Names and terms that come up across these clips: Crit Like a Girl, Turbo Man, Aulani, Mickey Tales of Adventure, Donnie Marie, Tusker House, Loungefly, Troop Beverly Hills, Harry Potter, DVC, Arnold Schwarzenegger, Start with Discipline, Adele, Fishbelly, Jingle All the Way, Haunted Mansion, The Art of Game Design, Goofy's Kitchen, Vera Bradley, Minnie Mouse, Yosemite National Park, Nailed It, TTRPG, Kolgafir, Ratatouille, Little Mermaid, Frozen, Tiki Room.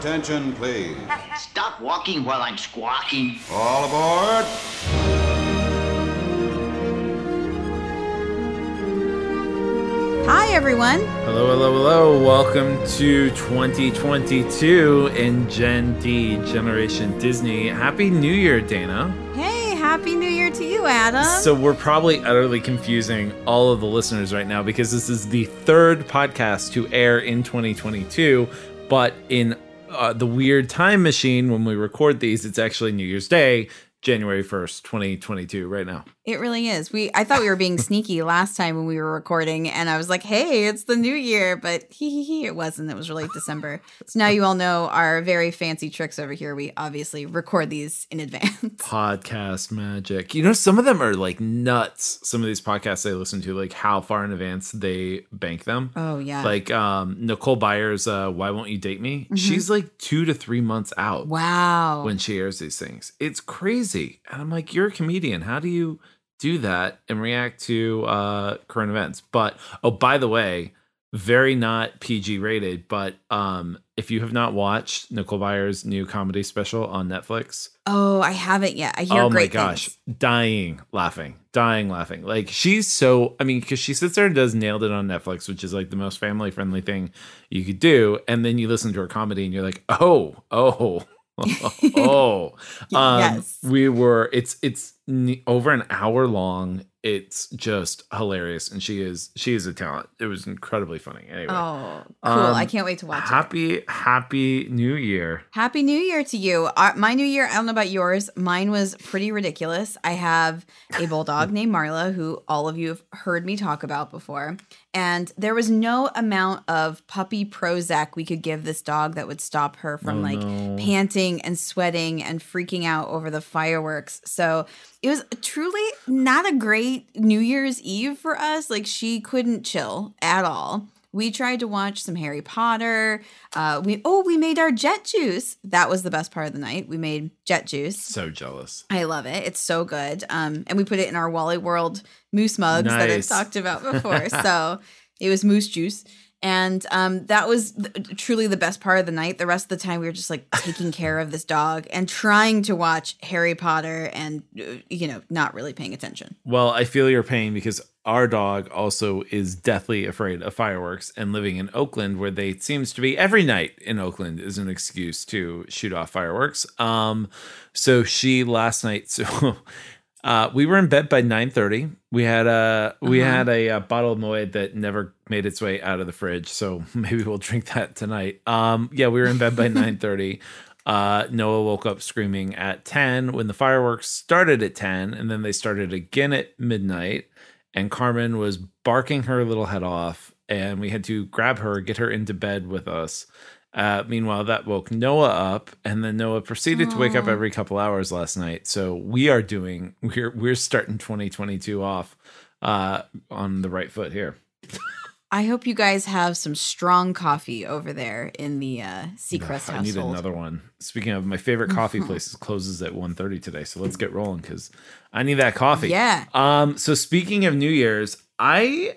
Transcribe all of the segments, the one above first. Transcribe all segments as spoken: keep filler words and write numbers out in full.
Attention, please. Stop walking while I'm squawking. All aboard. Hi, everyone. Hello, hello, hello. Welcome to twenty twenty-two in Gen D, Generation Disney. Happy New Year, Dana. Hey, Happy New Year to you, Adam. So we're probably utterly confusing all of the listeners right now because this is the third podcast to air in twenty twenty-two, but in uh, the weird time machine when we record these, it's actually New Year's Day. January first, twenty twenty-two, right now. It really is. We I thought we were being sneaky last time when we were recording, and I was like, hey, it's the new year, but hee hee hee, it wasn't. It was really December. So now you all know our very fancy tricks over here. We obviously record these in advance. Podcast magic. You know, some of them are like nuts. Some of these podcasts I listen to, like how far in advance they bank them. Oh, yeah. Like um, Nicole Byer's uh, Why Won't You Date Me? Mm-hmm. She's like two to three months out. Wow. When she airs these things. It's crazy. And I'm like, you're a comedian. How do you do that and react to uh, current events? But, oh, by the way, very not P G rated. But um, if you have not watched Nicole Byer's new comedy special on Netflix. Oh, I haven't yet. I hear oh great things. Oh, my gosh. Things. Dying laughing. Dying laughing. Like, she's so, I mean, because she sits there and does Nailed It on Netflix, which is like the most family friendly thing you could do. And then you listen to her comedy and you're like, oh, oh. oh, um, yes. We were. It's it's n- over an hour long. It's just hilarious, and she is she is a talent. It was incredibly funny. Anyway, oh, cool! Um, I can't wait to watch. Happy it. Happy New Year! Happy New Year to you. Uh, my New Year. I don't know about yours. Mine was pretty ridiculous. I have a bulldog named Marla, who all of you have heard me talk about before. And there was no amount of puppy Prozac we could give this dog that would stop her from oh, like no. panting and sweating and freaking out over the fireworks. So it was truly not a great New Year's Eve for us. Like she couldn't chill at all. We tried to watch some Harry Potter. Uh, we Oh, we made our jet juice. That was the best part of the night. We made jet juice. So jealous. I love it. It's so good. Um, and we put it in our Wally World moose mugs nice. that I've talked about before. So it was moose juice. And um, that was th- truly the best part of the night. The rest of the time, we were just like taking care of this dog and trying to watch Harry Potter and, you know, not really paying attention. Well, I feel your pain because our dog also is deathly afraid of fireworks and living in Oakland, where they it seems to be every night in Oakland is an excuse to shoot off fireworks. Um, so she last night, so... Uh, we were in bed by nine thirty. We had a we uh-huh. had a, a bottle of Moët that never made its way out of the fridge, so maybe we'll drink that tonight. Um, yeah, we were in bed by nine thirty. Uh, Noah woke up screaming at ten when the fireworks started at ten, and then they started again at midnight. And Carmen was barking her little head off, and we had to grab her, get her into bed with us. Uh, meanwhile, that woke Noah up, and then Noah proceeded Aww. to wake up every couple hours last night. So we are doing we're we're starting twenty twenty-two off uh, on the right foot here. I hope you guys have some strong coffee over there in the uh, Seacrest household. I need another one. Speaking of, my favorite coffee place closes at one thirty today, so let's get rolling because I need that coffee. Yeah. Um. So speaking of New Year's, I.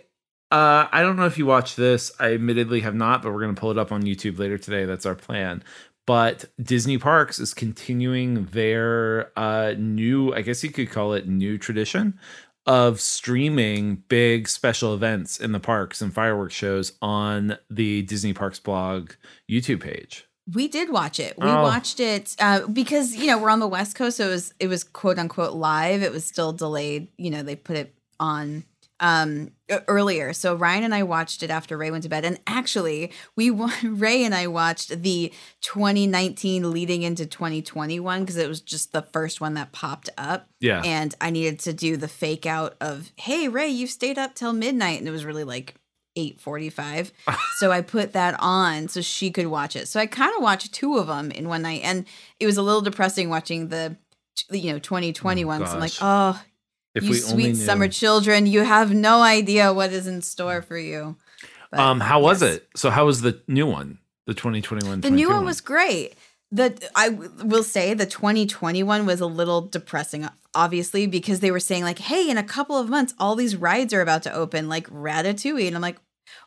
Uh, I don't know if you watched this. I admittedly have not, but we're going to pull it up on YouTube later today. That's our plan. But Disney Parks is continuing their uh, new, I guess you could call it new tradition of streaming big special events in the parks and fireworks shows on the Disney Parks blog YouTube page. We did watch it. We oh. watched it uh, because, you know, we're on the West Coast. So it was, it was quote unquote live. It was still delayed. You know, they put it on um earlier. So Ryan and I watched it after Ray went to bed. And actually, we Ray and I watched the twenty nineteen leading into twenty twenty one because it was just the first one that popped up. Yeah. And I needed to do the fake out of, hey, Ray, you've stayed up till midnight. And it was really like eight forty-five. So I put that on so she could watch it. So I kind of watched two of them in one night. And it was a little depressing watching the, you know, twenty twenty oh, ones. Gosh. I'm like, oh, If you we sweet only summer children, you have no idea what is in store for you. But, um, how yes. was it? So how was the new one, the twenty twenty-one? The new one was great. The I will say the twenty twenty-one was a little depressing, obviously, because they were saying like, hey, in a couple of months, all these rides are about to open, like Ratatouille. And I'm like,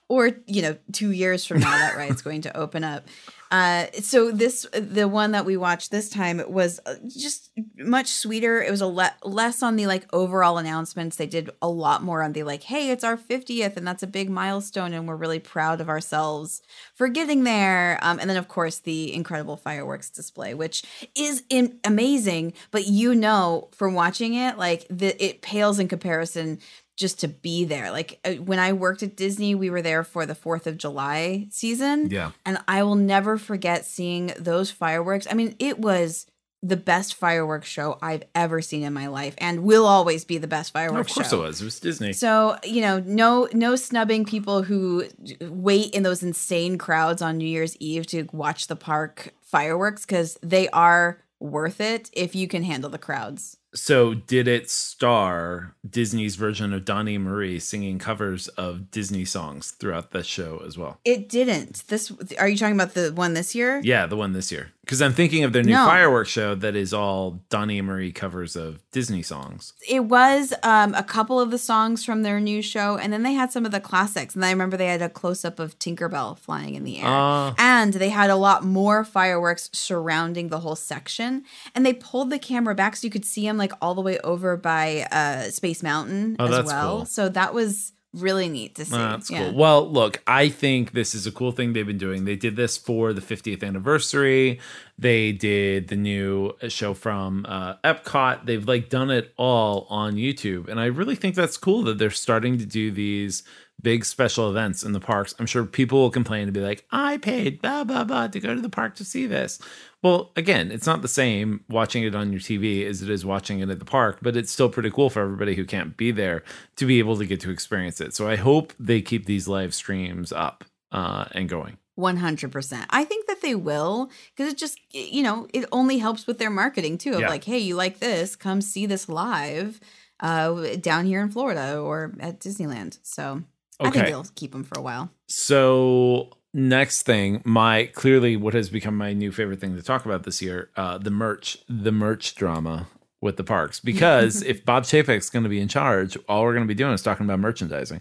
or, you know, two years from now, that ride's going to open up. Uh, so this, the one that we watched this time was just much sweeter. It was a le- less on the like overall announcements. They did a lot more on the like, hey, it's our fiftieth and that's a big milestone and we're really proud of ourselves for getting there. Um, and then of course the incredible fireworks display, which is in- amazing, but you know, from watching it, like the, it pales in comparison just to be there. Like when I worked at Disney, we were there for the fourth of July season. Yeah. And I will never forget seeing those fireworks. I mean, it was the best fireworks show I've ever seen in my life and will always be the best fireworks show. Oh, of course show. It was. It was Disney. So, you know, no no snubbing people who wait in those insane crowds on New Year's Eve to watch the park fireworks because they are worth it if you can handle the crowds. So did it star Disney's version of Donnie Marie singing covers of Disney songs throughout the show as well? It didn't. This are you talking about the one this year? Yeah, the one this year. Because I'm thinking of their new no. fireworks show that is all Donnie Marie covers of Disney songs. It was um, a couple of the songs from their new show, and then they had some of the classics. And I remember they had a close-up of Tinkerbell flying in the air. Uh, and they had a lot more fireworks surrounding the whole section. And they pulled the camera back so you could see them like Like all the way over by uh, Space Mountain oh, as that's well. Cool. So that was really neat to see. Oh, that's yeah. cool. Well, look, I think this is a cool thing they've been doing. They did this for the fiftieth anniversary. They did the new show from uh, Epcot. They've like done it all on YouTube. And I really think that's cool that they're starting to do these big special events in the parks. I'm sure people will complain and be like, I paid blah, blah, blah to go to the park to see this. Well, again, it's not the same watching it on your T V as it is watching it at the park, but it's still pretty cool for everybody who can't be there to be able to get to experience it. So I hope they keep these live streams up uh, and going. one hundred percent. I think that they will because it just, you know, it only helps with their marketing too. Of yeah. Like, hey, you like this, come see this live uh, down here in Florida or at Disneyland. So okay. I think they'll keep them for a while. So... Next thing, my clearly what has become my new favorite thing to talk about this year, uh, the merch, the merch drama with the parks. Because if Bob Chapek's going to be in charge, all we're going to be doing is talking about merchandising.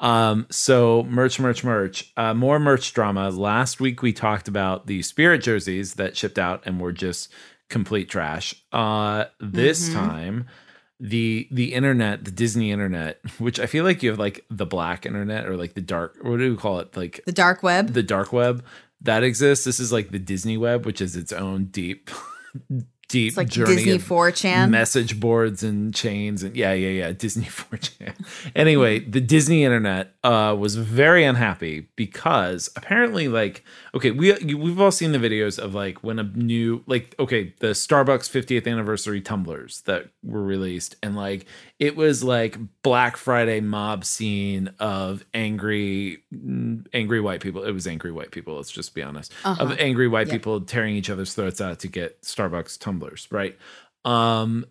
Um, so merch, merch, merch, uh, more merch drama. Last week we talked about the Spirit jerseys that shipped out and were just complete trash. Uh, this mm-hmm. time. The the internet, the Disney internet, which I feel like you have like the black internet or like the dark, what do we call it? Like the dark web, the dark web that exists. This is like the Disney web, which is its own deep, deep it's like journey Disney four chan message boards and chains. And yeah, yeah, yeah. Disney four chan. Anyway, the Disney internet uh, was very unhappy because apparently like, okay, we, we've all seen the videos of like when a new, like, okay, the Starbucks fiftieth anniversary tumblers that were released. And like, it was like Black Friday mob scene of angry, angry white people. It was angry white people. Let's just be honest uh-huh. of angry white yep. people tearing each other's throats out to get Starbucks tumblers. Right. Um,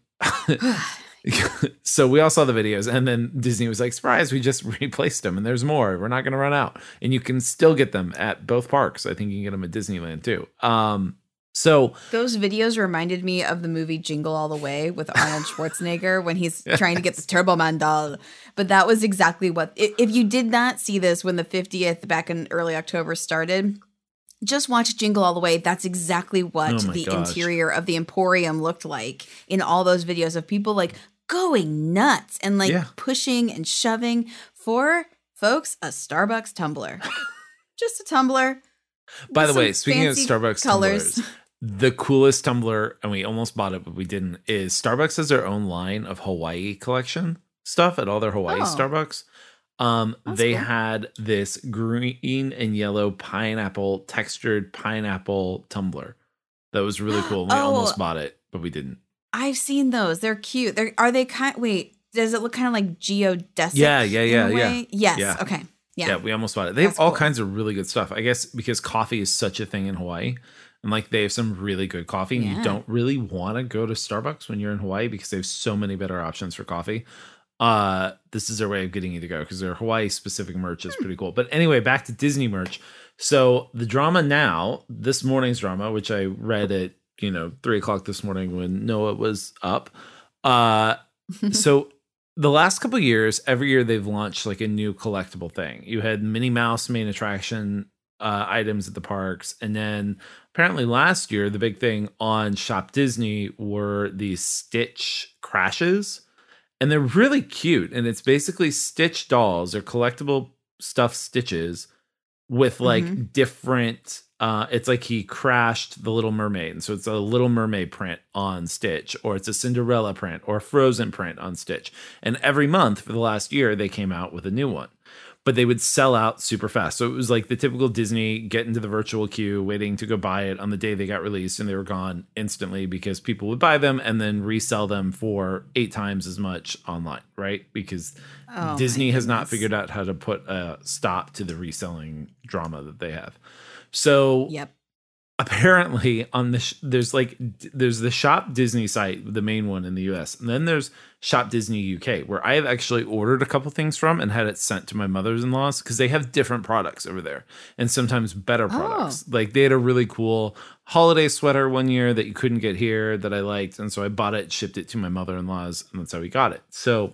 so we all saw the videos and then Disney was like, surprise, we just replaced them and there's more. We're not going to run out. And you can still get them at both parks. I think you can get them at Disneyland too. Um, so those videos reminded me of the movie Jingle All the Way with Arnold Schwarzenegger when he's yes. trying to get the Turbo Man doll. But that was exactly what – if you did not see this when the fiftieth back in early October started – just watch Jingle All the Way. That's exactly what oh the gosh. interior of the Emporium looked like in all those videos of people like going nuts and like yeah. pushing and shoving for folks a Starbucks tumbler. Just a tumbler. By the way, speaking of Starbucks colors. Tumblers, the coolest tumbler, and we almost bought it, but we didn't, is Starbucks has their own line of Hawaii collection stuff at all their Hawaii oh. Starbucks. Um, That's they cool. had this green and yellow pineapple textured pineapple tumbler that was really cool. We oh, almost bought it, but we didn't. I've seen those. They're cute. They're, are they kind? Wait, does it look kind of like geodesic? Yeah, yeah, yeah, yeah. Yes. Yeah. Okay. Yeah. Yeah. We almost bought it. They That's have all cool. kinds of really good stuff. I guess because coffee is such a thing in Hawaii, and like they have some really good coffee. And yeah. you don't really want to go to Starbucks when you're in Hawaii because they have so many better options for coffee. Uh, this is their way of getting you to go because their Hawaii specific merch is pretty cool. But anyway, back to Disney merch. So the drama now, this morning's drama, which I read at, you know, three o'clock this morning when Noah was up. Uh, so the last couple of years, every year they've launched like a new collectible thing. You had Minnie Mouse main attraction uh, items at the parks. And then apparently last year, the big thing on Shop Disney were the Stitch Crashes. And they're really cute. And it's basically Stitch dolls or collectible stuffed Stitches with like mm-hmm. different... Uh, it's like he crashed the Little Mermaid. And so it's a Little Mermaid print on Stitch, or it's a Cinderella print or a Frozen print on Stitch. And every month for the last year, they came out with a new one, but they would sell out super fast. So it was like the typical Disney get into the virtual queue, waiting to go buy it on the day they got released, and they were gone instantly because people would buy them and then resell them for eight times as much online. Right. Because oh, Disney has not figured out how to put a stop to the reselling drama that they have. So yep. apparently on the sh- there's like d- there's the Shop Disney site, the main one in the U S, and then there's Shop Disney U K, where I have actually ordered a couple things from and had it sent to my mother's-in-law's because they have different products over there and sometimes better products. Oh. Like they had a really cool holiday sweater one year that you couldn't get here that I liked, and so I bought it, shipped it to my mother-in-law's, and that's how we got it. So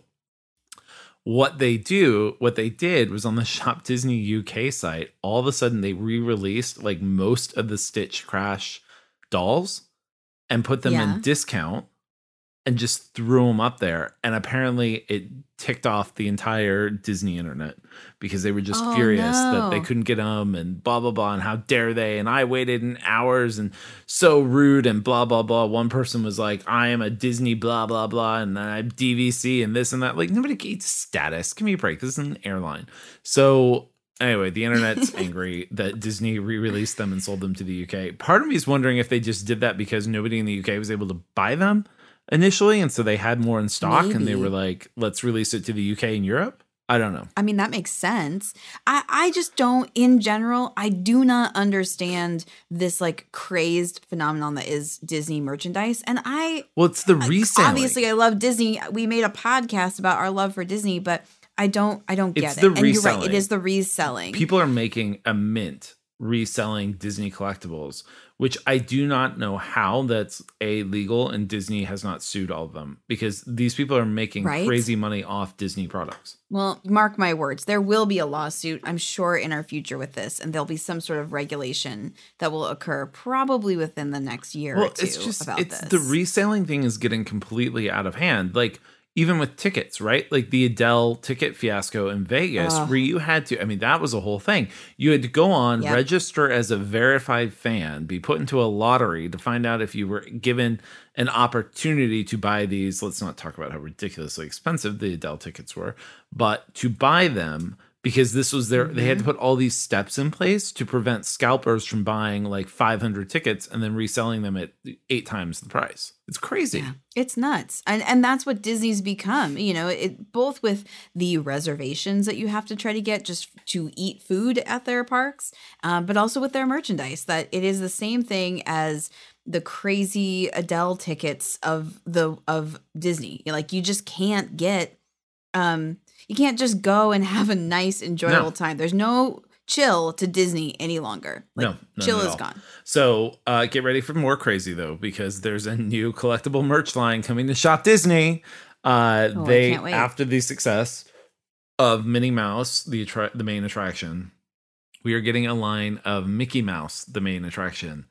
What they do, what they did was on the Shop Disney U K site, all of a sudden they re-released like most of the Stitch Crash dolls and put them yeah. in discount and just threw them up there. And apparently it ticked off the entire Disney internet because they were just oh, furious no. that they couldn't get them and blah, blah, blah. And how dare they? And I waited in hours and so rude and blah, blah, blah. One person was like, I am a Disney blah, blah, blah. And I'm D V C and this and that. Like nobody eats status. Give me a break. This is an airline. So anyway, the internet's angry that Disney re-released them and sold them to the U K. Part of me is wondering if they just did that because nobody in the U K was able to buy them initially, and so they had more in stock. Maybe. And they were like, let's release it to the U K and Europe. I don't know. I mean, that makes sense. I, I just don't, in general, I do not understand this like crazed phenomenon that is Disney merchandise. And I... Well, it's the reselling. Obviously, I love Disney. We made a podcast about our love for Disney, but I don't I don't get it's it. The and reselling. You're right. It is the reselling. People are making a mint reselling Disney collectibles, which I do not know how that's a legal, and Disney has not sued all of them because these people are making right? crazy money off Disney products. Well, mark my words, there will be a lawsuit, I'm sure, in our future with this, and there'll be some sort of regulation that will occur probably within the next year well, or two. It's just, about it's, this. The reselling thing is getting completely out of hand. Like, even with tickets, right? Like the Adele ticket fiasco in Vegas oh. where you had to, I mean, that was a whole thing. You had to go on, yep. register as a verified fan, be put into a lottery to find out if you were given an opportunity to buy these. Let's not talk about how ridiculously expensive the Adele tickets were, but to buy them, because this was their, mm-hmm. they had to put all these steps in place to prevent scalpers from buying like five hundred tickets and then reselling them at eight times the price. It's crazy. Yeah, it's nuts. And and that's what Disney's become, you know, it both with the reservations that you have to try to get just to eat food at their parks, um, but also with their merchandise, that it is the same thing as the crazy Adele tickets of the of Disney. Like you just can't get um You can't just go and have a nice, enjoyable no. time. There's no chill to Disney any longer. Like, no, chill is all. Gone. So uh, get ready for more crazy, though, because there's a new collectible merch line coming to Shop Disney. Uh, oh, they, I can't wait. After the success of Minnie Mouse, the attra- the main attraction, we are getting a line of Mickey Mouse, the main attraction.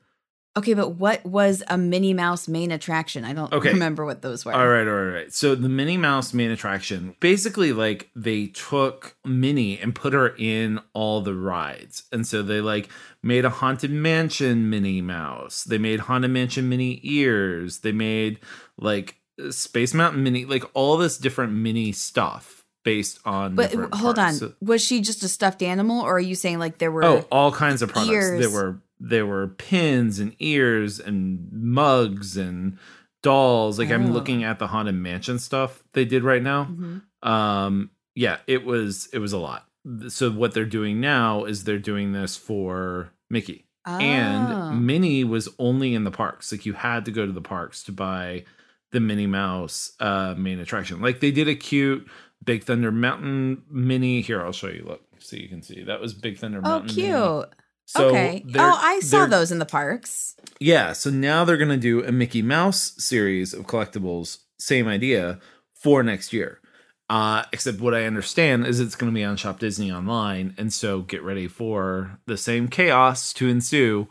Okay, but what was a Minnie Mouse main attraction? I don't okay. remember what those were. All right, all right, all right. So the Minnie Mouse main attraction, basically like they took Minnie and put her in all the rides. And so they like made a Haunted Mansion Minnie Mouse. They made Haunted Mansion Minnie Ears. They made like Space Mountain Minnie, like all this different Minnie stuff. Based on but hold parts. on, was she just a stuffed animal, or are you saying like there were oh all kinds of products? Ears. There were there were pins and ears and mugs and dolls. Like oh. I'm looking at the Haunted Mansion stuff they did right now. Mm-hmm. Um, yeah, it was it was a lot. So what they're doing now is they're doing this for Mickey oh. and Minnie was only in the parks. Like you had to go to the parks to buy the Minnie Mouse uh, main attraction. Like they did a cute Big Thunder Mountain Mini. Here, I'll show you. Look, so you can see. That was Big Thunder Mountain. Oh, cute. Mini. So okay. Oh, I saw those in the parks. Yeah. So now they're going to do a Mickey Mouse series of collectibles. Same idea for next year. Uh, except what I understand is it's going to be on Shop Disney Online. And so get ready for the same chaos to ensue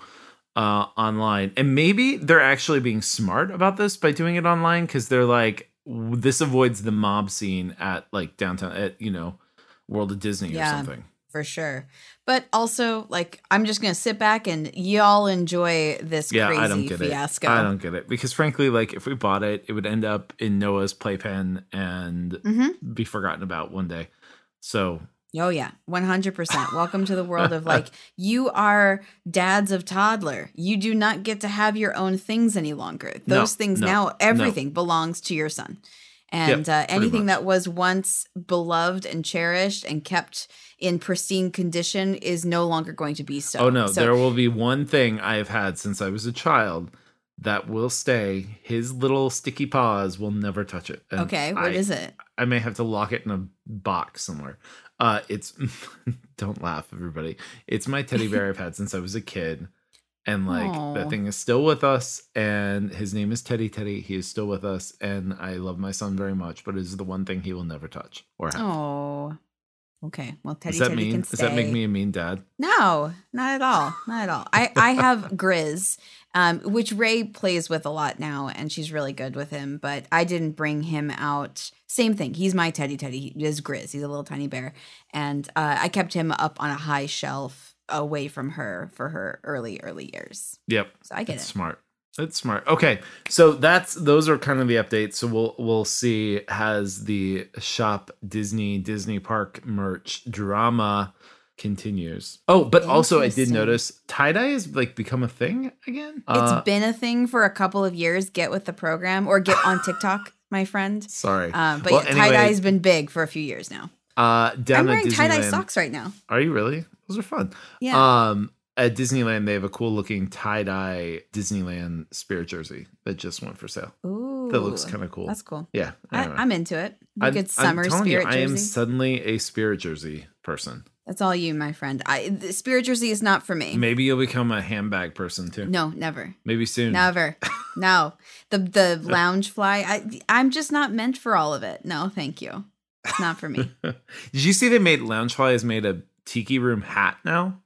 uh, online. And maybe they're actually being smart about this by doing it online, because they're like, this avoids the mob scene at like downtown, at, you know, World of Disney yeah, or something. For sure. But also, like, I'm just going to sit back and y'all enjoy this yeah, crazy I don't get fiasco. It. I don't get it. Because frankly, like, if we bought it, it would end up in Noah's playpen and mm-hmm. be forgotten about one day. So. Oh, yeah. one hundred percent. Welcome to the world of, like, you are dads of toddler. You do not get to have your own things any longer. Those no, things no, now, everything no. belongs to your son. And yep, uh, anything that was once beloved and cherished and kept in pristine condition is no longer going to be so. Oh, no. So, there will be one thing I have had since I was a child that will stay. His little sticky paws will never touch it. And okay. What I, is it? I may have to lock it in a box somewhere. Uh, it's don't laugh, everybody. It's my teddy bear I've had since I was a kid. And like Aww. That thing is still with us, and his name is Teddy Teddy. He is still with us, and I love my son very much, but it is the one thing he will never touch or have. Oh, okay. Well, Teddy Teddy mean? can stay. Does that make me a mean dad? No, not at all. Not at all. I, I have Grizz, um, which Ray plays with a lot now, and she's really good with him, but I didn't bring him out. Same thing. He's my Teddy Teddy. He is Grizz. He's a little tiny bear, and uh, I kept him up on a high shelf away from her for her early, early years. Yep. So I get That's it. Smart. That's smart. Okay. So that's, those are kind of the updates. So we'll, we'll see, has the Shop Disney, Disney Park merch drama continues. Oh, but also I did notice tie-dye has like become a thing again. It's uh, been a thing for a couple of years. Get with the program or get on TikTok, my friend. Sorry. Um, but well, yeah, tie-dye anyway, has been big for a few years now. Uh, down I'm wearing tie-dye socks right now. Are you really? Those are fun. Yeah. Um, at Disneyland, they have a cool looking tie-dye Disneyland Spirit jersey that just went for sale. Ooh. That looks kind of cool. That's cool. Yeah. Anyway. I, I'm into it. A good summer I'm Spirit you, jersey. I am suddenly a Spirit jersey person. That's all you, my friend. I the Spirit jersey is not for me. Maybe you'll become a handbag person too. No, never. Maybe soon. Never. No. The the Loungefly. I I'm just not meant for all of it. No, thank you. It's not for me. Did you see they made Loungefly has made a Tiki Room hat now?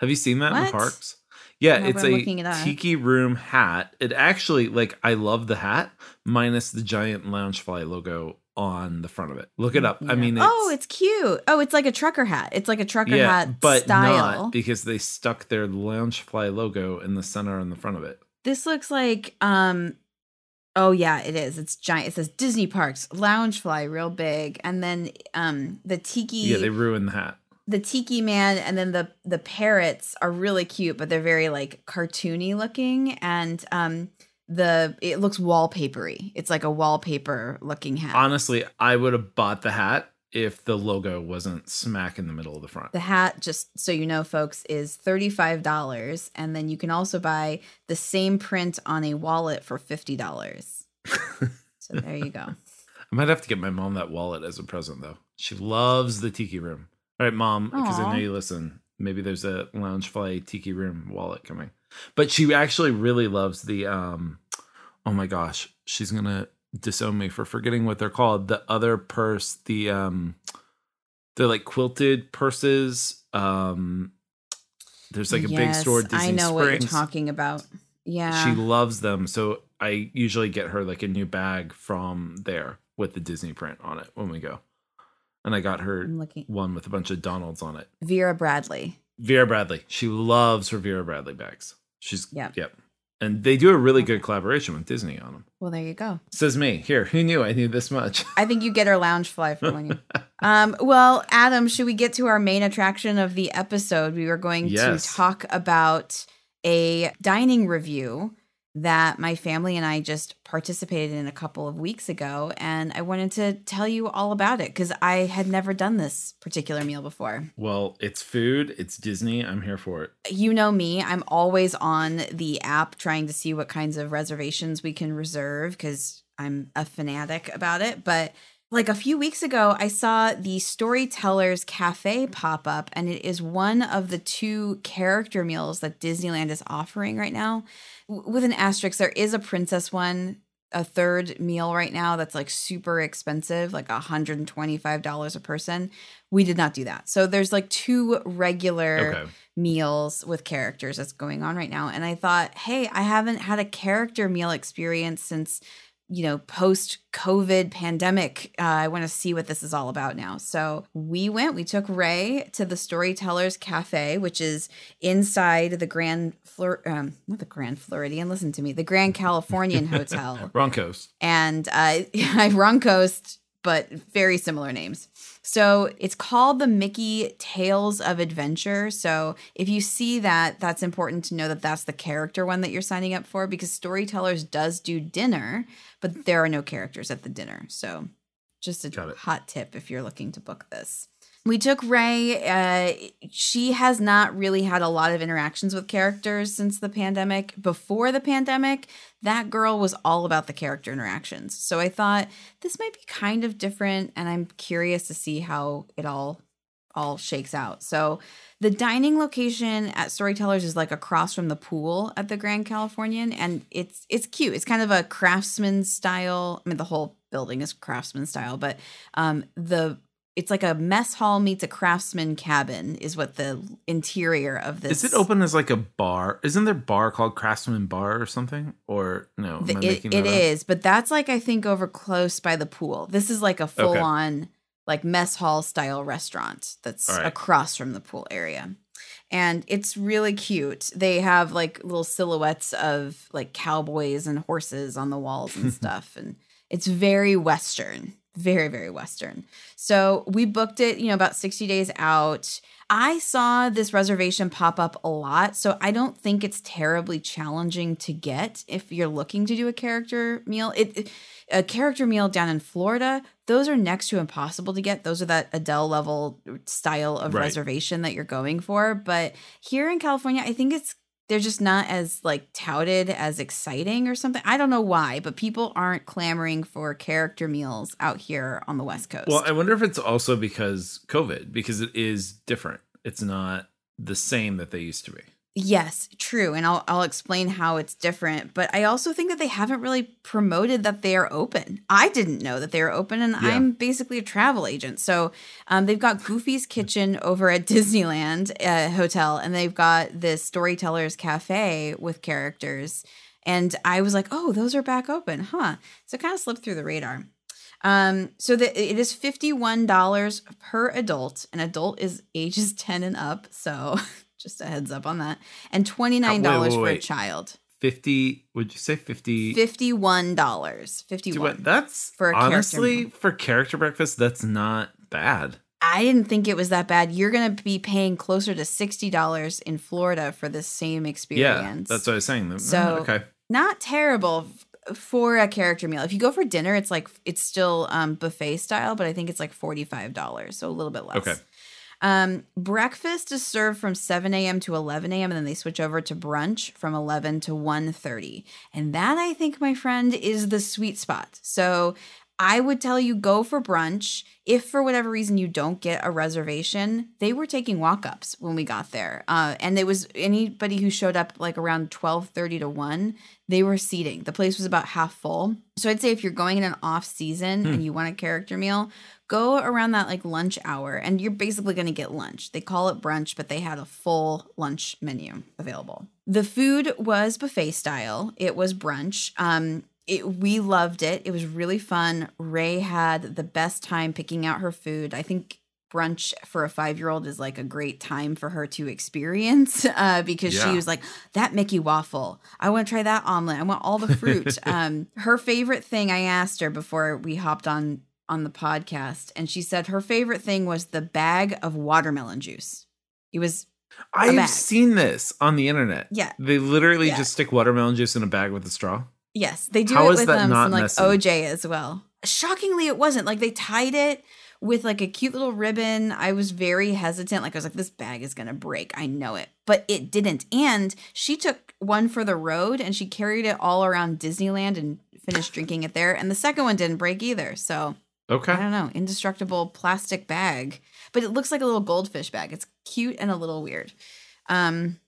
Have you seen that what? in the parks? Yeah, no, it's a it Tiki Room hat. It actually, like, I love the hat minus the giant Loungefly logo on the front of it. Look it up. Yeah. I mean, it's, oh, it's cute. Oh, it's like a trucker hat. It's like a trucker yeah, hat but style. Not because they stuck their Loungefly logo in the center on the front of it. This looks like, um, oh yeah, it is. It's giant. It says Disney Parks Loungefly, real big, and then um, the Tiki. Yeah, they ruined the hat. The Tiki Man and then the the parrots are really cute, but they're very like cartoony looking, and um the it looks wallpapery. It's like a wallpaper looking hat. Honestly, I would have bought the hat if the logo wasn't smack in the middle of the front. The hat, just so you know, folks, is thirty-five dollars, and then you can also buy the same print on a wallet for fifty dollars. So there you go. I might have to get my mom that wallet as a present though. She loves the Tiki Room. All right, Mom, because I know you listen. Maybe there's a Loungefly Tiki Room wallet coming. But she actually really loves the, um, oh my gosh, she's going to disown me for forgetting what they're called. The other purse, the, um, they're like quilted purses. Um, there's like a yes, big store at Disney Springs. I know Springs. What you're talking about. Yeah. She loves them. So I usually get her like a new bag from there with the Disney print on it when we go. And I got her one with a bunch of Donalds on it. Vera Bradley. Vera Bradley. She loves her Vera Bradley bags. She's, yep. yep. And they do a really good collaboration with Disney on them. Well, there you go. Says me. Here, who knew I knew this much? I think you get her Loungefly for when you. Um, well, Adam, should we get to our main attraction of the episode? We were going yes. to talk about a dining review that my family and I just participated in a couple of weeks ago. And I wanted to tell you all about it because I had never done this particular meal before. Well, it's food. It's Disney. I'm here for it. You know me. I'm always on the app trying to see what kinds of reservations we can reserve because I'm a fanatic about it. But like a few weeks ago, I saw the Storytellers Cafe pop up, and it is one of the two character meals that Disneyland is offering right now. With an asterisk, there is a princess one a third meal right now that's like super expensive, like one hundred twenty-five dollars a person. We did not do that. So there's like two regular okay. meals with characters that's going on right now. And I thought, hey, I haven't had a character meal experience since, you know, post-COVID pandemic. Uh, I want to see what this is all about now. So we went, we took Ray to the Storytellers Cafe, which is inside the Grand, Flor- um, not the Grand Floridian, listen to me, the Grand Californian Hotel. Wrong coast. And uh, wrong coast, but very similar names. So it's called the Mickey Tales of Adventure. So if you see that, that's important to know that that's the character one that you're signing up for, because Storytellers does do dinner, but there are no characters at the dinner. So just a hot tip if you're looking to book this. We took Ray. Uh, she has not really had a lot of interactions with characters since the pandemic. Before the pandemic, that girl was all about the character interactions. So I thought this might be kind of different, and I'm curious to see how it all all shakes out. So the dining location at Storytellers is like across from the pool at the Grand Californian, and it's it's cute. It's kind of a craftsman style. I mean, the whole building is craftsman style, but um, the It's like a mess hall meets a craftsman cabin is what the interior of this. Is it open as like a bar? Isn't there a bar called Craftsman Bar or something? Or no? The, am I it it is, but that's like I think over close by the pool. This is like a full okay. on like mess hall style restaurant that's right. across from the pool area. And it's really cute. They have like little silhouettes of like cowboys and horses on the walls and stuff. And it's very Western. Very, very Western. So we booked it, you know, about sixty days out. I saw this reservation pop up a lot, so I don't think it's terribly challenging to get if you're looking to do a character meal. It, it a character meal down in Florida, those are next to impossible to get. Those are that Adele level style of right. reservation that you're going for. But here in California, I think it's they're just not as like touted as exciting or something. I don't know why, but people aren't clamoring for character meals out here on the West Coast. Well, I wonder if it's also because COVID, because it is different. It's not the same that they used to be. Yes, true. And I'll I'll explain how it's different. But I also think that they haven't really promoted that they are open. I didn't know that they are open, and yeah. I'm basically a travel agent. So um, they've got Goofy's Kitchen over at Disneyland uh, Hotel, and they've got this Storytellers Cafe with characters. And I was like, oh, those are back open, huh? So it kind of slipped through the radar. Um, so the, it is fifty-one dollars per adult. An adult is ages ten and up, so... Just a heads up on that. And twenty-nine dollars oh, wait, wait, wait. for a child. fifty would you say fifty fifty-one dollars fifty-one dollars That's for a honestly character for character breakfast, that's not bad. I didn't think it was that bad. You're going to be paying closer to sixty dollars in Florida for the same experience. Yeah, that's what I was saying. So, okay. Not terrible for a character meal. If you go for dinner, it's like it's still um, buffet style, but I think it's like forty-five dollars, so a little bit less. Okay. Um, breakfast is served from seven a.m. to eleven a.m. and then they switch over to brunch from eleven to one thirty. And that, I think, my friend, is the sweet spot. So I would tell you go for brunch. If for whatever reason you don't get a reservation, they were taking walk-ups when we got there. Uh, and it was anybody who showed up like around twelve thirty to one, they were seating. The place was about half full. So I'd say if you're going in an off-season mm. and you want a character meal, go around that like lunch hour, and you're basically going to get lunch. They call it brunch, but they had a full lunch menu available. The food was buffet style. It was brunch. Um, it, we loved it. It was really fun. Ray had the best time picking out her food. I think brunch for a five-year-old is like a great time for her to experience uh, because yeah. she was like, that Mickey waffle. I want to try that omelet. I want all the fruit. um, her favorite thing, I asked her before we hopped on on the podcast, and she said her favorite thing was the bag of watermelon juice. It was I have seen this on the internet. Yeah. They literally yeah. just stick watermelon juice in a bag with a straw. Yes, they do. How it is with that um, not some, like messy? O J as well. Shockingly, it wasn't. Like they tied it with like a cute little ribbon. I was very hesitant. Like I was like, this bag is going to break. I know it. But it didn't. And she took one for the road and she carried it all around Disneyland and finished drinking it there. And the second one didn't break either. So... Okay. I don't know. Indestructible plastic bag. But it looks like a little goldfish bag. It's cute and a little weird. Um,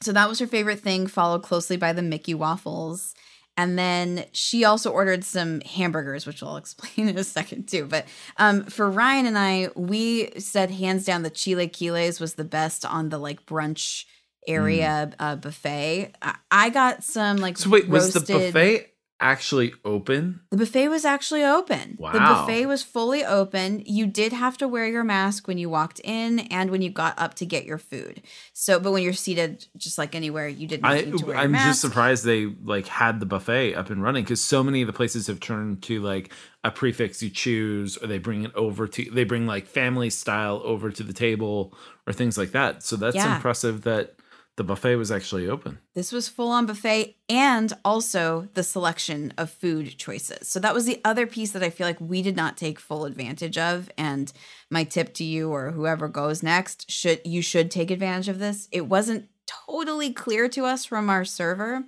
so that was her favorite thing, followed closely by the Mickey waffles. And then she also ordered some hamburgers, which I'll explain in a second too. But um, for Ryan and I, we said hands down the chilaquiles was the best on the like brunch area mm. uh, buffet. I-, I got some like So wait, roasted- was the buffet actually open? The buffet was actually open. Wow. The buffet was fully open. You did have to wear your mask when you walked in and when you got up to get your food. So, but when you're seated just like anywhere, you didn't I, need to wear I'm your mask. I'm just surprised they like had the buffet up and running because so many of the places have turned to like a prefix you choose or they bring it over to, they bring like family style over to the table or things like that. So that's yeah. impressive that the buffet was actually open. This was full-on buffet and also the selection of food choices. So that was the other piece that I feel like we did not take full advantage of. And my tip to you or whoever goes next, should you should take advantage of this. It wasn't totally clear to us from our server,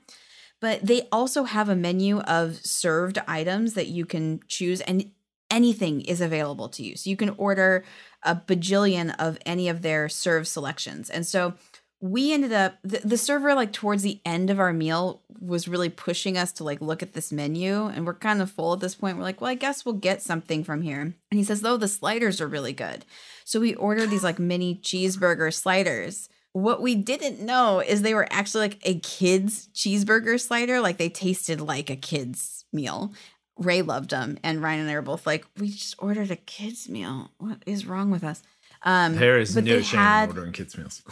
but they also have a menu of served items that you can choose and anything is available to you. So you can order a bajillion of any of their serve selections. And so we ended up, the, the server like towards the end of our meal was really pushing us to like look at this menu and we're kind of full at this point. We're like, well, I guess we'll get something from here. And he says, though, the sliders are really good. So we ordered these like mini cheeseburger sliders. What we didn't know is they were actually like a kid's cheeseburger slider. Like they tasted like a kid's meal. Ray loved them. And Ryan and I were both like, we just ordered a kid's meal. What is wrong with us? Um, there is no shame had- in ordering kids' meals.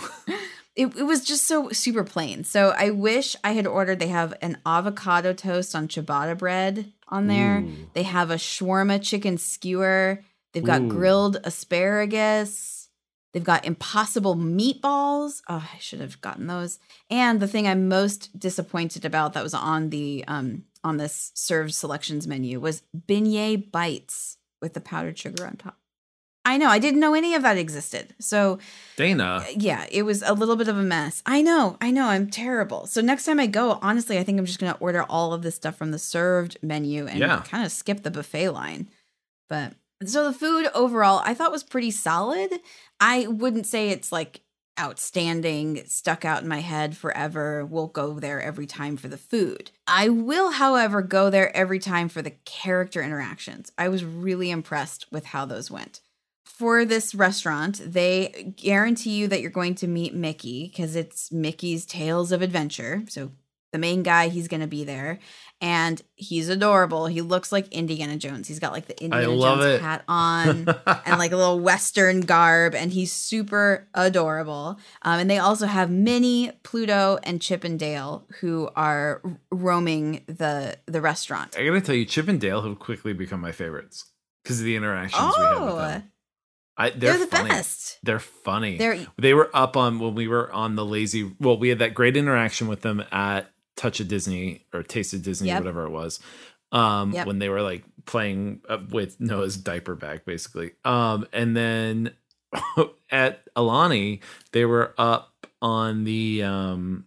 It, it was just so super plain. So I wish I had ordered. They have an avocado toast on ciabatta bread on there. Ooh. They have a shawarma chicken skewer. They've got Ooh. grilled asparagus. They've got impossible meatballs. Oh, I should have gotten those. And the thing I'm most disappointed about that was on the um on this served selections menu was beignet bites with the powdered sugar on top. I know. I didn't know any of that existed. So Dana. Yeah, it was a little bit of a mess. I know. I know. I'm terrible. So next time I go, honestly, I think I'm just going to order all of this stuff from the served menu and yeah. kind of skip the buffet line. But so the food overall, I thought was pretty solid. I wouldn't say it's like outstanding, stuck out in my head forever. We'll go there every time for the food. I will, however, go there every time for the character interactions. I was really impressed with how those went. For this restaurant, they guarantee you that you're going to meet Mickey because it's Mickey's Tales of Adventure. So the main guy, he's going to be there. And he's adorable. He looks like Indiana Jones. He's got like the Indiana Jones it. hat on and like a little Western garb. And he's super adorable. Um, and they also have Minnie, Pluto, and Chip and Dale who are roaming the, the restaurant. I got to tell you, Chip and Dale have quickly become my favorites because of the interactions oh. we have with them. I, they're, they're the funny. best. They're funny. They're, they were up on when we were on the lazy. Well, we had that great interaction with them at Touch of Disney or Taste of Disney, yep. whatever it was. Um, yep. When they were like playing with Noah's diaper bag, basically. Um, and then at Aulani, they were up on the um,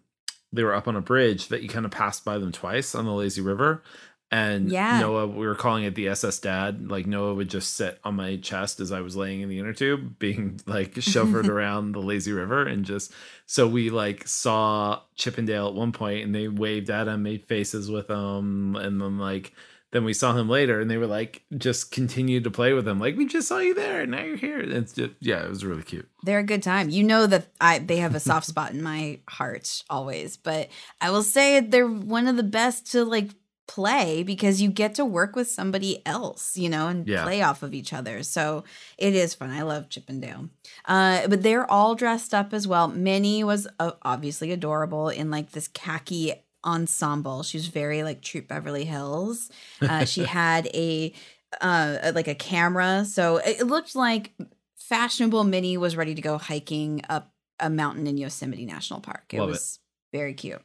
they were up on a bridge that you kind of passed by them twice on the lazy river. And yeah. Noah, we were calling it the S S Dad. Like Noah would just sit on my chest as I was laying in the inner tube, being like chauffeured around the lazy river. And just so we like saw Chip and Dale at one point and they waved at him, made faces with him. And then like, then we saw him later and they were like, just continued to play with him. Like, we just saw you there. And now you're here. And it's just, yeah, it was really cute. They're a good time. You know that I they have a soft spot in my heart always. But I will say they're one of the best to like, play because you get to work with somebody else, you know, and yeah. play off of each other. So it is fun. I love Chip and Dale. Uh, but they're all dressed up as well. Minnie was uh, obviously adorable in like this khaki ensemble. She was very like Troop Beverly Hills. Uh, she had a uh, like a camera. So it, it looked like fashionable Minnie was ready to go hiking up a mountain in Yosemite National Park. It love was it. very cute.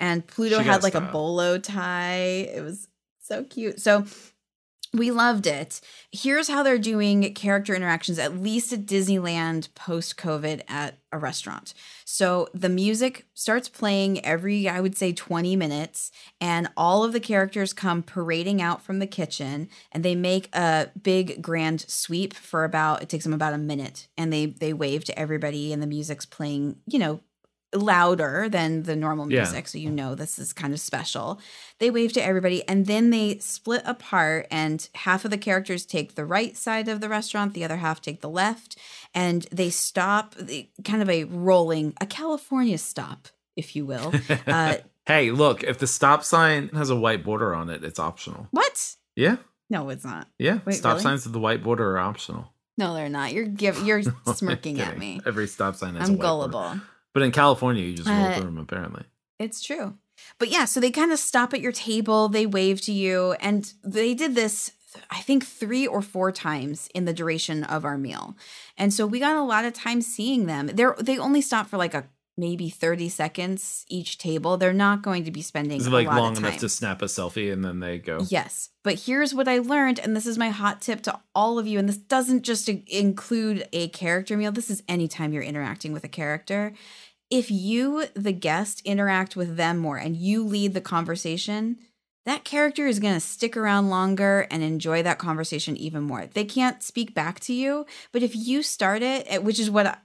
And Pluto had like style. a bolo tie. It was so cute. So we loved it. Here's how they're doing character interactions, at least at Disneyland post-COVID at a restaurant. So the music starts playing every, I would say, twenty minutes. And all of the characters come parading out from the kitchen. And they make a big grand sweep for about, it takes them about a minute. And they, they wave to everybody and the music's playing, you know, louder than the normal music, yeah. so you know this is kind of special. They wave to everybody, and then they split apart, and half of the characters take the right side of the restaurant, the other half take the left, and they stop, they, kind of a rolling, a California stop, if you will. Uh, hey, look, if the stop sign has a white border on it, it's optional. What? Yeah. No, it's not. Yeah, Wait, stop really? signs with the white border are optional. No, they're not. You're give, you're smirking at me. Every stop sign has I'm a white gullible. Border. But in California, you just roll uh, through them, apparently. It's true. But yeah, so they kind of stop at your table. They wave to you. And they did this, I think, three or four times in the duration of our meal. And so we got a lot of time seeing them. They're, they only stop for like a maybe thirty seconds each table. They're not going to be spending a lot of time. Is it like long enough to snap a selfie and then they go? Yes. But here's what I learned, and this is my hot tip to all of you, and this doesn't just include a character meal. This is anytime you're interacting with a character. If you, the guest, interact with them more and you lead the conversation, that character is going to stick around longer and enjoy that conversation even more. They can't speak back to you, but if you start it, which is what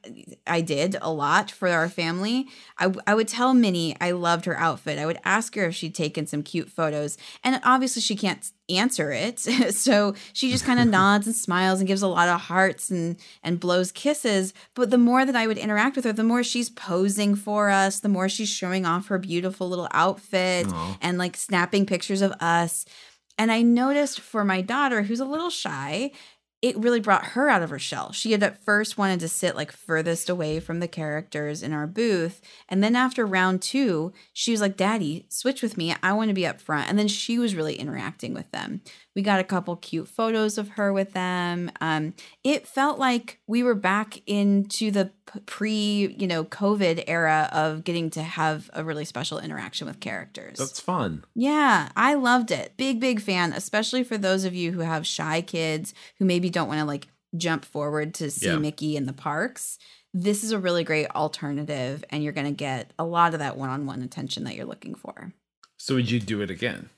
I did a lot for our family, I, I would tell Minnie I loved her outfit. I would ask her if she'd taken some cute photos, and obviously she can't answer it, so she just kind of nods and smiles and gives a lot of hearts and, and blows kisses, but the more that I would interact with her, the more she's posing for us, the more she's showing off her beautiful little outfit Aww. and like snapping pictures of us. And I noticed for my daughter, who's a little shy, it really brought her out of her shell. She had at first wanted to sit like furthest away from the characters in our booth. And then after round two, she was like, Daddy, switch with me. I want to be up front. And then she was really interacting with them. We got a couple cute photos of her with them. Um, it felt like we were back into the pre, you know, COVID era of getting to have a really special interaction with characters. That's fun. Yeah, I loved it. Big, big fan, especially for those of you who have shy kids who maybe don't want to like jump forward to see yeah. Mickey in the parks. This is a really great alternative, and you're going to get a lot of that one-on-one attention that you're looking for. So would you do it again?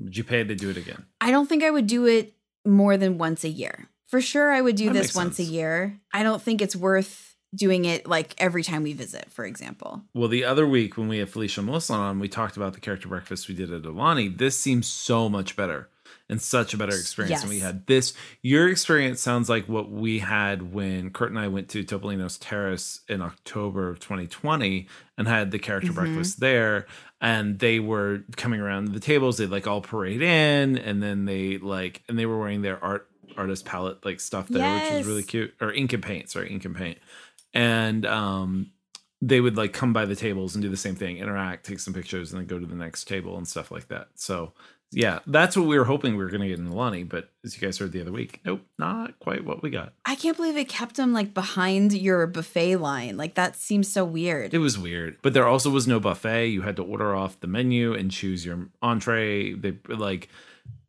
Would you pay to do it again? I don't think I would do it more than once a year. For sure, I would do that this once sense. a year. I don't think it's worth doing it like every time we visit, for example. Well, the other week when we had Felicia Moslin on, we talked about the character breakfast we did at Aulani. This seems so much better and such a better experience yes. than we had. This, your experience sounds like what we had when Kurt and I went to Topolino's Terrace in October of twenty twenty and had the character mm-hmm. breakfast there. And they were coming around the tables. They like all parade in, and then they like, and they were wearing their art artist palette like stuff there, yes. which was really cute. Or ink and paint, sorry, ink and paint. And um, they would like come by the tables and do the same thing, interact, take some pictures, and then go to the next table and stuff like that. So yeah, that's what we were hoping we were going to get in Aulani, but as you guys heard the other week, nope, not quite what we got. I can't believe it kept them like behind your buffet line. Like that seems so weird. It was weird, but there also was no buffet. You had to order off the menu and choose your entree. They like,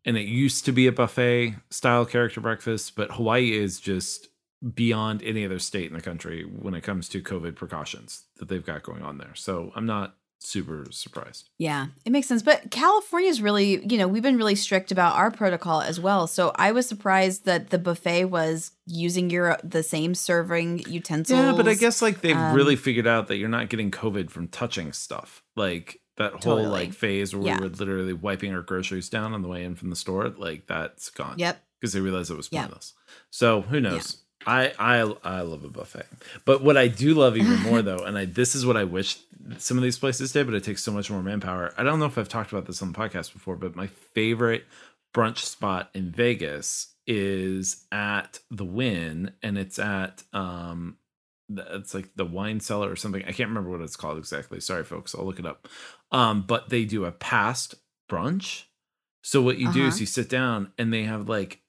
and it used to be a buffet style character breakfast, but Hawaii is just beyond any other state in the country when it comes to COVID precautions that they've got going on there. So I'm not super surprised. Yeah, it makes sense. But California's really, you know, we've been really strict about our protocol as well. So I was surprised that the buffet was using your the same serving utensils. Yeah, but I guess like they've um, really figured out that you're not getting COVID from touching stuff. Like that whole totally. like phase where yeah. we were literally wiping our groceries down on the way in from the store, like that's gone. Yep. Because they realized it was pointless. Yep. So who knows? Yeah. I, I I love a buffet. But what I do love even more, though, and I this is what I wish some of these places did, but it takes so much more manpower. I don't know if I've talked about this on the podcast before, but my favorite brunch spot in Vegas is at The Wynn, and it's at um it's like the wine cellar or something. I can't remember what it's called exactly. Sorry, folks. I'll look it up. Um, but they do a past brunch. So what you uh-huh. do is you sit down, and they have like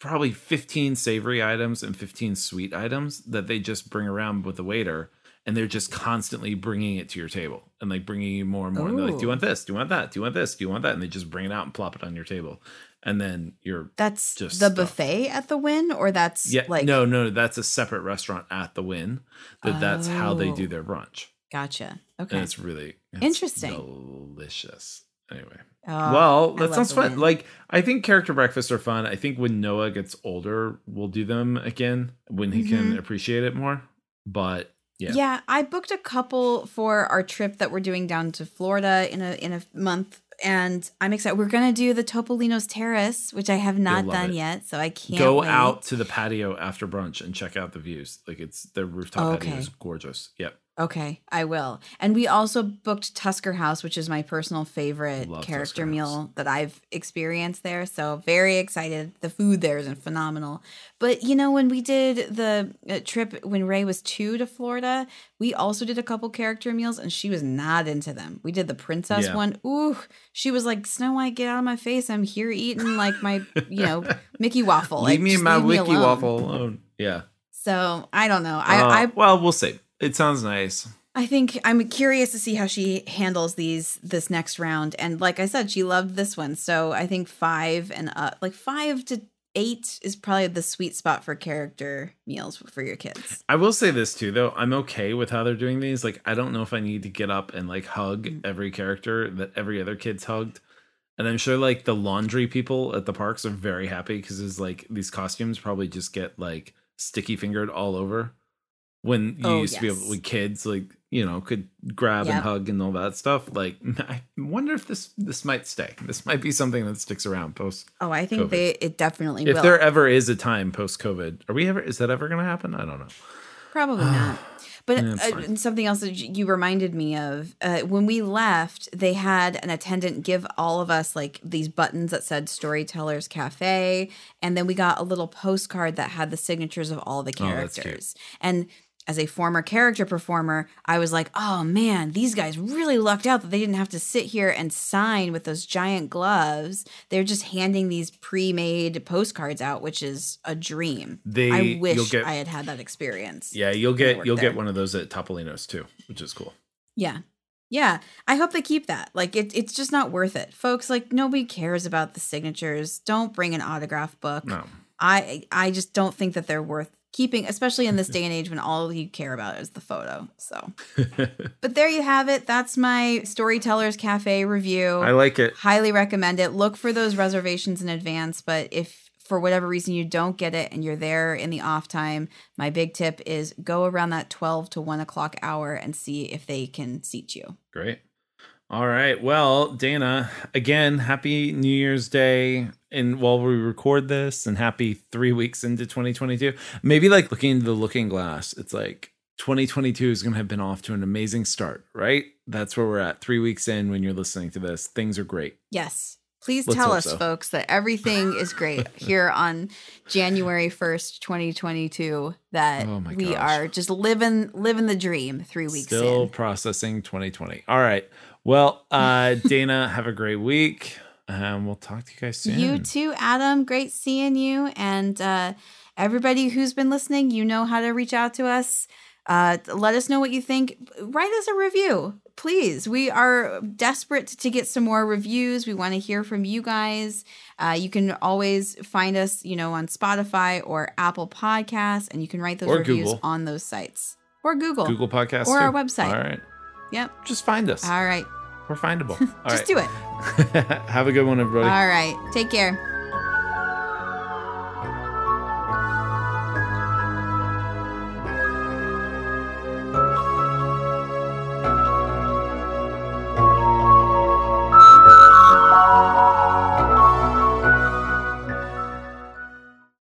probably fifteen savory items and fifteen sweet items that they just bring around with the waiter, and they're just constantly bringing it to your table and like bringing you more and more. Ooh. And they're like, do you want this? Do you want that? Do you want this? Do you want that? And they just bring it out and plop it on your table. And then you're that's just the stuffed. Buffet at the Wynn, or that's yeah, like no, no, that's a separate restaurant at the Wynn. That oh. that's how they do their brunch. Gotcha. Okay. And it's really it's interesting. Delicious. Anyway. Oh, well, that sounds fun. Win. Like, I think character breakfasts are fun. I think when Noah gets older, we'll do them again when he mm-hmm. can appreciate it more. But Yeah. Yeah, I booked a couple for our trip that we're doing down to Florida in a in a month, and I'm excited. We're going to do the Topolino's Terrace, which I have not done it. yet, so I can't Go wait. out to the patio after brunch and check out the views. Like, it's the rooftop okay. patio is gorgeous. Yep. Okay, I will. And we also booked Tusker House, which is my personal favorite Love character meal that I've experienced there. So very excited. The food there is phenomenal. But, you know, when we did the trip when Ray was two to Florida, we also did a couple character meals, and she was not into them. We did the princess yeah. one. Ooh, she was like, Snow White, get out of my face. I'm here eating like my, you know, Mickey waffle. Leave like, me my Mickey waffle alone. Yeah. So I don't know. I, uh, I Well, we'll see. It sounds nice. I think I'm curious to see how she handles these this next round. And like I said, she loved this one. So I think five and up, like five to eight is probably the sweet spot for character meals for your kids. I will say this too, though. I'm okay with how they're doing these. Like, I don't know if I need to get up and like hug mm-hmm. every character that every other kid's hugged. And I'm sure like the laundry people at the parks are very happy because it's like these costumes probably just get like sticky fingered all over. When you oh, used yes. to be able with kids, like, you know, could grab yep. and hug and all that stuff. Like, I wonder if this this might stay. This might be something that sticks around post. Oh, I think COVID. they it definitely. If will. there ever is a time post COVID, are we ever? Is that ever going to happen? I don't know. Probably not. But yeah, uh, something else that you reminded me of, uh, when we left, they had an attendant give all of us like these buttons that said Storytellers Cafe, and then we got a little postcard that had the signatures of all the characters. Oh, that's cute. And as a former character performer, I was like, oh, man, these guys really lucked out that they didn't have to sit here and sign with those giant gloves. They're just handing these pre-made postcards out, which is a dream. They, I wish get, I had had that experience. Yeah, you'll get you'll there. get one of those at Topolino's, too, which is cool. Yeah. Yeah. I hope they keep that. Like, it, it's just not worth it. Folks, like, nobody cares about the signatures. Don't bring an autograph book. No. I I just don't think that they're worth keeping, especially in this day and age when all you care about is the photo. So, but there you have it. That's my Storytellers Cafe review. I like it. Highly recommend it. Look for those reservations in advance. But if for whatever reason you don't get it and you're there in the off time, my big tip is go around that twelve to one o'clock hour and see if they can seat you. Great. All right. Well, Dana, again, happy New Year's Day. And while we record this, and happy three weeks into twenty twenty-two, maybe like looking into the looking glass, it's like twenty twenty-two is going to have been off to an amazing start, right? That's where we're at. Three weeks in when you're listening to this, things are great. Yes. Please Let's tell us, so. folks, that everything is great here on January first, twenty twenty-two, that oh we gosh. are just living living the dream three weeks Still in. Still processing twenty twenty. All right. Well, uh, Dana, have a great week. Um, we'll talk to you guys soon. You too, Adam. Great seeing you. And uh, everybody who's been listening, you know how to reach out to us. Uh, let us know what you think. Write us a review, please. We are desperate to get some more reviews. We want to hear from you guys. Uh, you can always find us, you know, on Spotify or Apple Podcasts, and you can write those or reviews Google. on those sites. Or Google. Google Podcasts. Or too. Our website. All right. Yep. Just find us. All right. We're findable. All Just right. do it. Have a good one, everybody. All right. Take care.